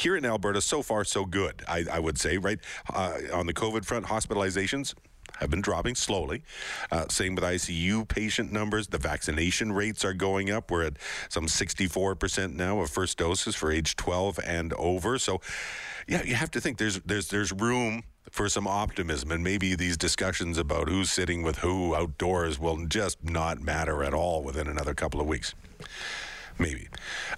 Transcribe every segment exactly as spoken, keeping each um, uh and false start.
Here in Alberta, so far, so good, I, I would say, right? Uh, on the COVID front, hospitalizations have been dropping slowly. Uh, same with I C U patient numbers. The vaccination rates are going up. We're at some sixty-four percent now of first doses for age twelve and over. So, yeah, you have to think there's there's there's room for some optimism, and maybe these discussions about who's sitting with who outdoors will just not matter at all within another couple of weeks. Maybe.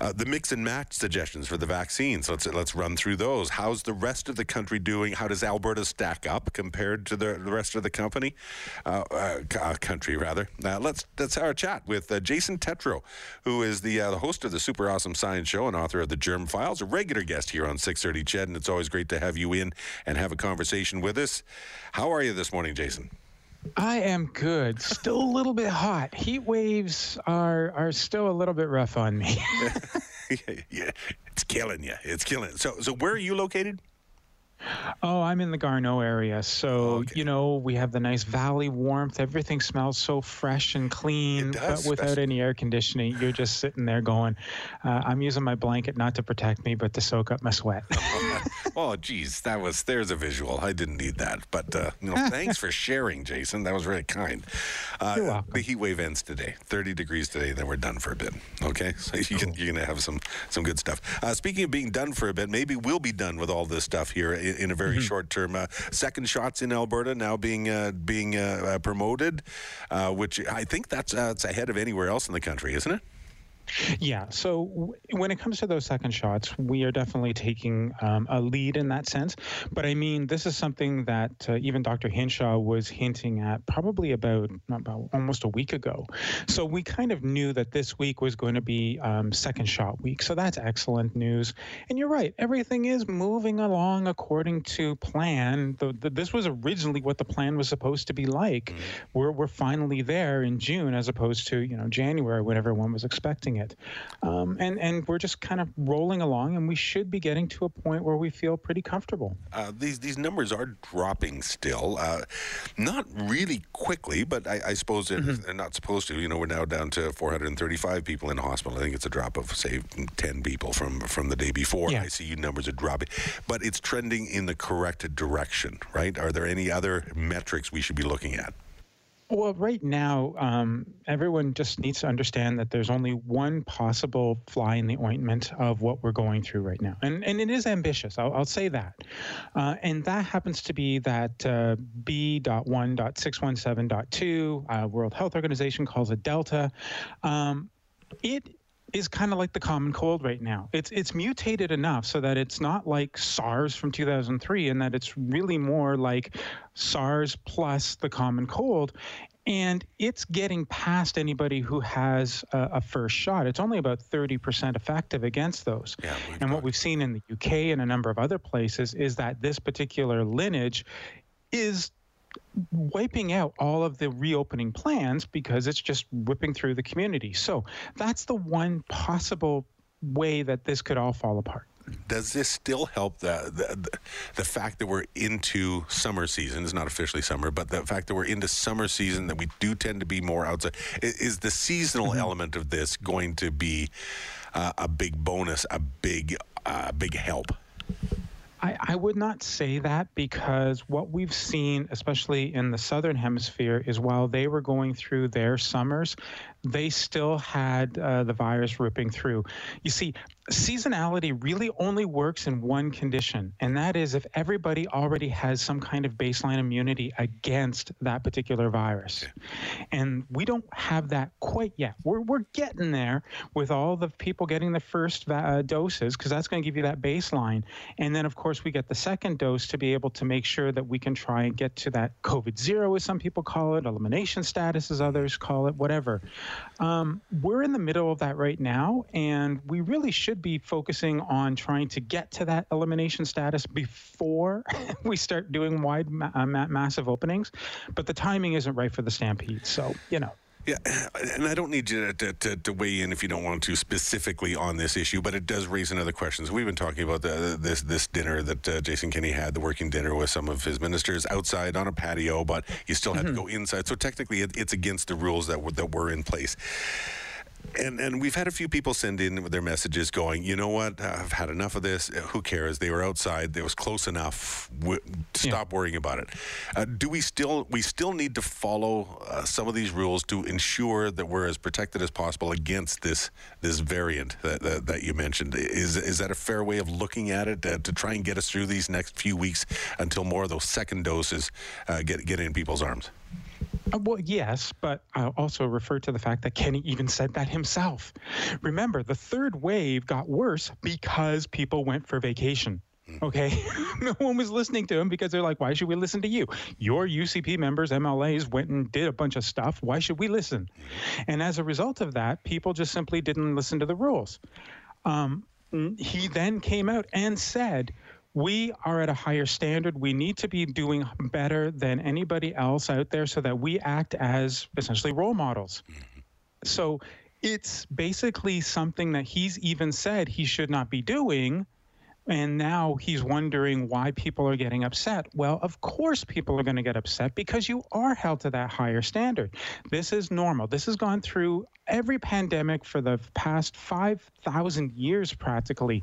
Uh, the mix and match suggestions for the vaccines. Let's let's run through those. How's the rest of the country doing? How does Alberta stack up compared to the, the rest of the company? Uh, uh, country, rather. Uh, let's, let's have our chat with uh, Jason Tetro, who is the, uh, the host of the Super Awesome Science Show and author of The Germ Files, a regular guest here on six thirty Ched, and it's always great to have you in and have a conversation with us. How are you this morning, Jason? I am good. Still a little bit hot. Heat waves are are still a little bit rough on me. yeah, yeah, it's killing you. It's killing. So, so where are you located? Oh, I'm in the Garneau area. So, okay. You know, we have the nice valley warmth. Everything smells so fresh and clean. It does, but without especially. any air conditioning, you're just sitting there going, uh, I'm using my blanket not to protect me, but to soak up my sweat. Oh, geez, that was, there's a visual. I didn't need that. But, uh, you know, thanks for sharing, Jason. That was very kind. Uh, you're welcome. The heat wave ends today, thirty degrees today, then we're done for a bit. Okay? So you can, you're going to have some, some good stuff. Uh, speaking of being done for a bit, maybe we'll be done with all this stuff here in, in a very mm-hmm. short term. Uh, second shots in Alberta now being uh, being uh, promoted, uh, which I think that's uh, it's ahead of anywhere else in the country, isn't it? Yeah. So w- when it comes to those second shots, we are definitely taking um, a lead in that sense. But I mean, this is something that uh, even Doctor Hinshaw was hinting at probably about, about almost a week ago. So we kind of knew that this week was going to be um, second shot week. So that's excellent news. And you're right. Everything is moving along according to plan. The, the, this was originally what the plan was supposed to be like. Mm-hmm. We're, we're finally there in June as opposed to, you know, January when everyone was expecting it. Um, and, and we're just kind of rolling along, and we should be getting to a point where we feel pretty comfortable. Uh, these these numbers are dropping still, uh, not really quickly, but I, I suppose they're, mm-hmm. they're not supposed to. You know, we're now down to four hundred thirty-five people in the hospital. I think it's a drop of, say, ten people from, from the day before. Yeah. I C U numbers are dropping. But it's trending in the correct direction, right? Are there any other metrics we should be looking at? Well, right now, um, everyone just needs to understand that there's only one possible fly in the ointment of what we're going through right now. And and it is ambitious, I'll, I'll say that. Uh, and that happens to be that uh, B one point six one seven point two, uh, World Health Organization calls it Delta. Um, it is kind of like the common cold right now. It's it's mutated enough so that it's not like SARS from two thousand three, and that it's really more like SARS plus the common cold. And it's getting past anybody who has a, a first shot. It's only about thirty percent effective against those. Yeah, and what we've seen in the U K and a number of other places is that this particular lineage is wiping out all of the reopening plans because it's just whipping through the community. So that's the one possible way that this could all fall apart. Does this still help the, the the fact that we're into summer season? It's not officially summer, but the fact that we're into summer season, that we do tend to be more outside. Is the seasonal mm-hmm. element of this going to be uh, a big bonus, a big, uh, big help? I, I would not say that, because what we've seen, especially in the Southern Hemisphere, is while they were going through their summers, they still had uh, the virus ripping through. You see, seasonality really only works in one condition, and that is if everybody already has some kind of baseline immunity against that particular virus. Okay. And we don't have that quite yet. We're we're getting there with all the people getting the first uh, doses, because that's going to give you that baseline. And then, of course, we get the second dose to be able to make sure that we can try and get to that COVID zero, as some people call it, elimination status, as others call it, whatever. Um, we're in the middle of that right now, and we really should be focusing on trying to get to that elimination status before we start doing wide, ma- ma- massive openings. But the timing isn't right for the stampede, so, you know. Yeah, and I don't need you to, to, to weigh in if you don't want to specifically on this issue, but it does raise another question. So we've been talking about the, this this dinner that uh, Jason Kenney had, the working dinner with some of his ministers outside on a patio, but you still had mm-hmm. to go inside. So technically, it, it's against the rules that were, that were in place. And and we've had a few people send in their messages going, you know what, I've had enough of this. Who cares? They were outside. It was close enough. We, stop yeah. worrying about it. Uh, do we still we still need to follow uh, some of these rules to ensure that we're as protected as possible against this this variant that that, that you mentioned? Is is that a fair way of looking at it uh, to try and get us through these next few weeks until more of those second doses uh, get get in people's arms? Uh, well, yes, but I'll also refer to the fact that Kenny even said that himself. Remember, the third wave got worse because people went for vacation, okay? No one was listening to him because they're like, why should we listen to you? Your U C P members, M L As, went and did a bunch of stuff. Why should we listen? And as a result of that, people just simply didn't listen to the rules. Um, he then came out and said, we are at a higher standard. We need to be doing better than anybody else out there so that we act as essentially role models. So it's basically something that he's even said he should not be doing. And now he's wondering why people are getting upset. Well, of course people are going to get upset because you are held to that higher standard. This is normal. This has gone through every pandemic for the past five thousand years practically.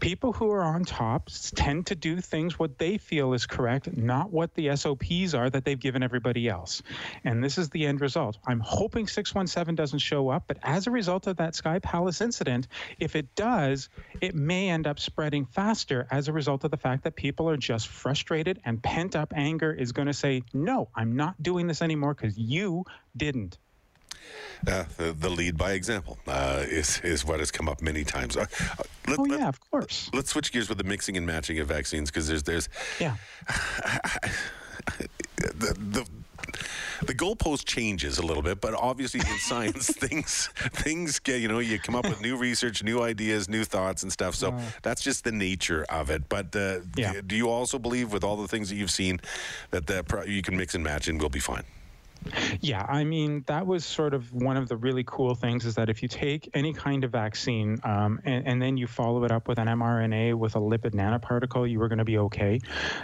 People who are on top tend to do things what they feel is correct, not what the S O Ps are that they've given everybody else. And this is the end result. I'm hoping six one seven doesn't show up, but as a result of that Sky Palace incident, if it does, it may end up spreading fast. faster as a result of the fact that people are just frustrated, and pent-up anger is going to say, no, I'm not doing this anymore because you didn't. Uh, the, the lead by example uh, is, is what has come up many times. Uh, let, oh, yeah, let, of course. Let's switch gears with the mixing and matching of vaccines because there's... there's yeah. the... the The goalpost changes a little bit, but obviously in science, things things get, you know, you come up with new research, new ideas, new thoughts and stuff. So uh, that's just the nature of it. But uh, yeah. do, do you also believe with all the things that you've seen that that pro- you can mix and match and we'll be fine? Yeah, I mean, that was sort of one of the really cool things is that if you take any kind of vaccine um, and, and then you follow it up with an mRNA with a lipid nanoparticle, you were going to be okay.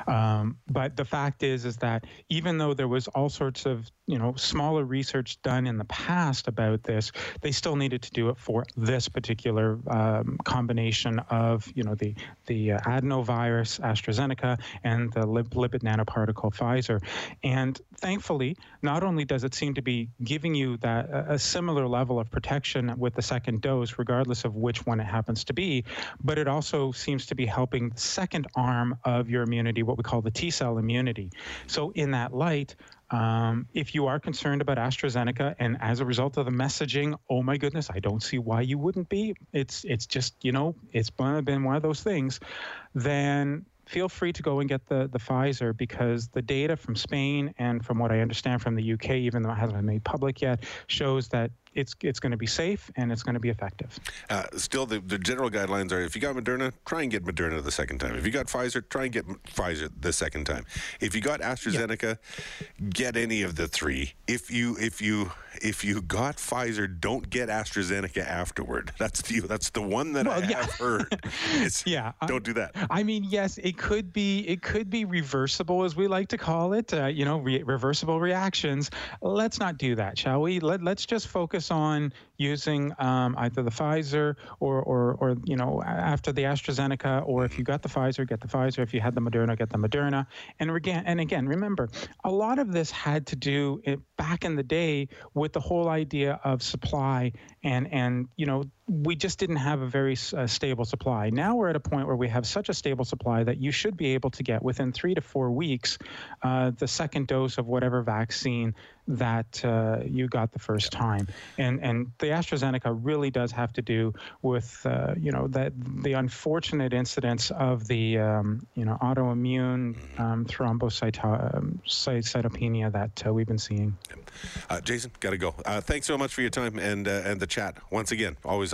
Um, but the fact is, is that even though there was all sorts of, you know, smaller research done in the past about this, they still needed to do it for this particular um, combination of, you know, the, the uh, adenovirus, AstraZeneca, and the lip- lipid nanoparticle, Pfizer. And thankfully, not only does it seem to be giving you that uh, a similar level of protection with the second dose, regardless of which one it happens to be, but it also seems to be helping the second arm of your immunity, what we call the T-cell immunity. So in that light, Um, if you are concerned about AstraZeneca, and as a result of the messaging, oh my goodness, I don't see why you wouldn't be. It's it's just, you know, it's been one of those things. Then feel free to go and get the, the Pfizer, because the data from Spain and from what I understand from the U K, even though it hasn't been made public yet, shows that it's it's going to be safe and it's going to be effective. Uh, still, the, the general guidelines are, if you got Moderna, try and get Moderna the second time. If you got Pfizer, try and get Pfizer the second time. If you got AstraZeneca, yeah. get any of the three. If you if you if you got Pfizer, don't get AstraZeneca afterward. That's the that's the one that well, I yeah. have heard. yeah, don't do that. I mean, yes, it could be it could be reversible, as we like to call it. Uh, you know, re- reversible reactions. Let's not do that, shall we? Let let's just focus on using um, either the Pfizer or, or, or, you know, after the AstraZeneca, or if you got the Pfizer, get the Pfizer. If you had the Moderna, get the Moderna. And again, and again, remember, a lot of this had to do it back in the day with the whole idea of supply, and, and you know, we just didn't have a very uh, stable supply. Now we're at a point where we have such a stable supply that you should be able to get within three to four weeks uh, the second dose of whatever vaccine that uh, you got the first time. And and the AstraZeneca really does have to do with, uh, you know, that the unfortunate incidents of the, um, you know, autoimmune um, thrombocytopenia that uh, we've been seeing. Uh, Jason, got to go. Uh, thanks so much for your time and, uh, and the chat. Once again, always,